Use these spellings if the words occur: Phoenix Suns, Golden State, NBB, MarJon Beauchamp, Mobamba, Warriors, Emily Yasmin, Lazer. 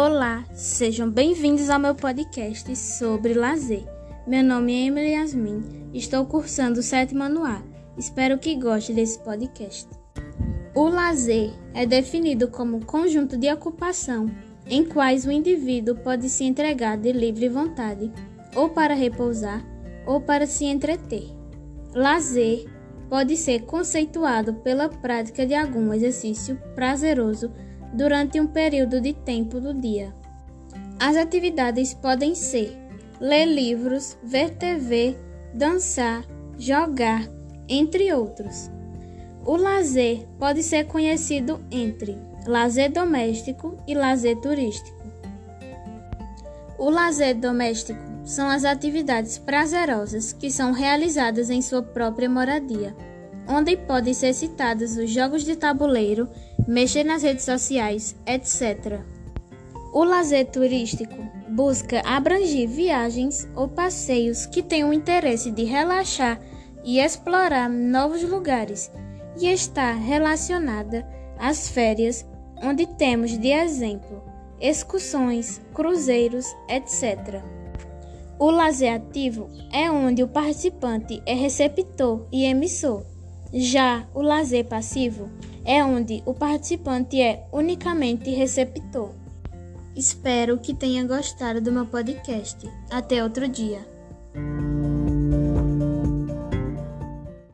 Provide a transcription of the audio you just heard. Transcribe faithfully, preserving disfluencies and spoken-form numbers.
Olá, sejam bem-vindos ao meu podcast sobre lazer. Meu nome é Emily Yasmin, estou cursando o sétimo ano A. Espero que goste desse podcast. O lazer é definido como conjunto de ocupação em quais o indivíduo pode se entregar de livre vontade, ou para repousar, ou para se entreter. Lazer pode ser conceituado pela prática de algum exercício prazeroso durante um período de tempo do dia. As atividades podem ser ler livros, ver T V, dançar, jogar, entre outros. O lazer pode ser conhecido entre lazer doméstico e lazer turístico. O lazer doméstico são as atividades prazerosas que são realizadas em sua própria moradia, onde podem ser citados os jogos de tabuleiro, mexer nas redes sociais, etcétera. O lazer turístico busca abranger viagens ou passeios que tenham o interesse de relaxar e explorar novos lugares e está relacionada às férias, onde temos de exemplo excursões, cruzeiros, etcétera. O lazer ativo é onde o participante é receptor e emissor. Já o lazer passivo é onde o participante é unicamente receptor. Espero que tenha gostado do meu podcast. Até outro dia.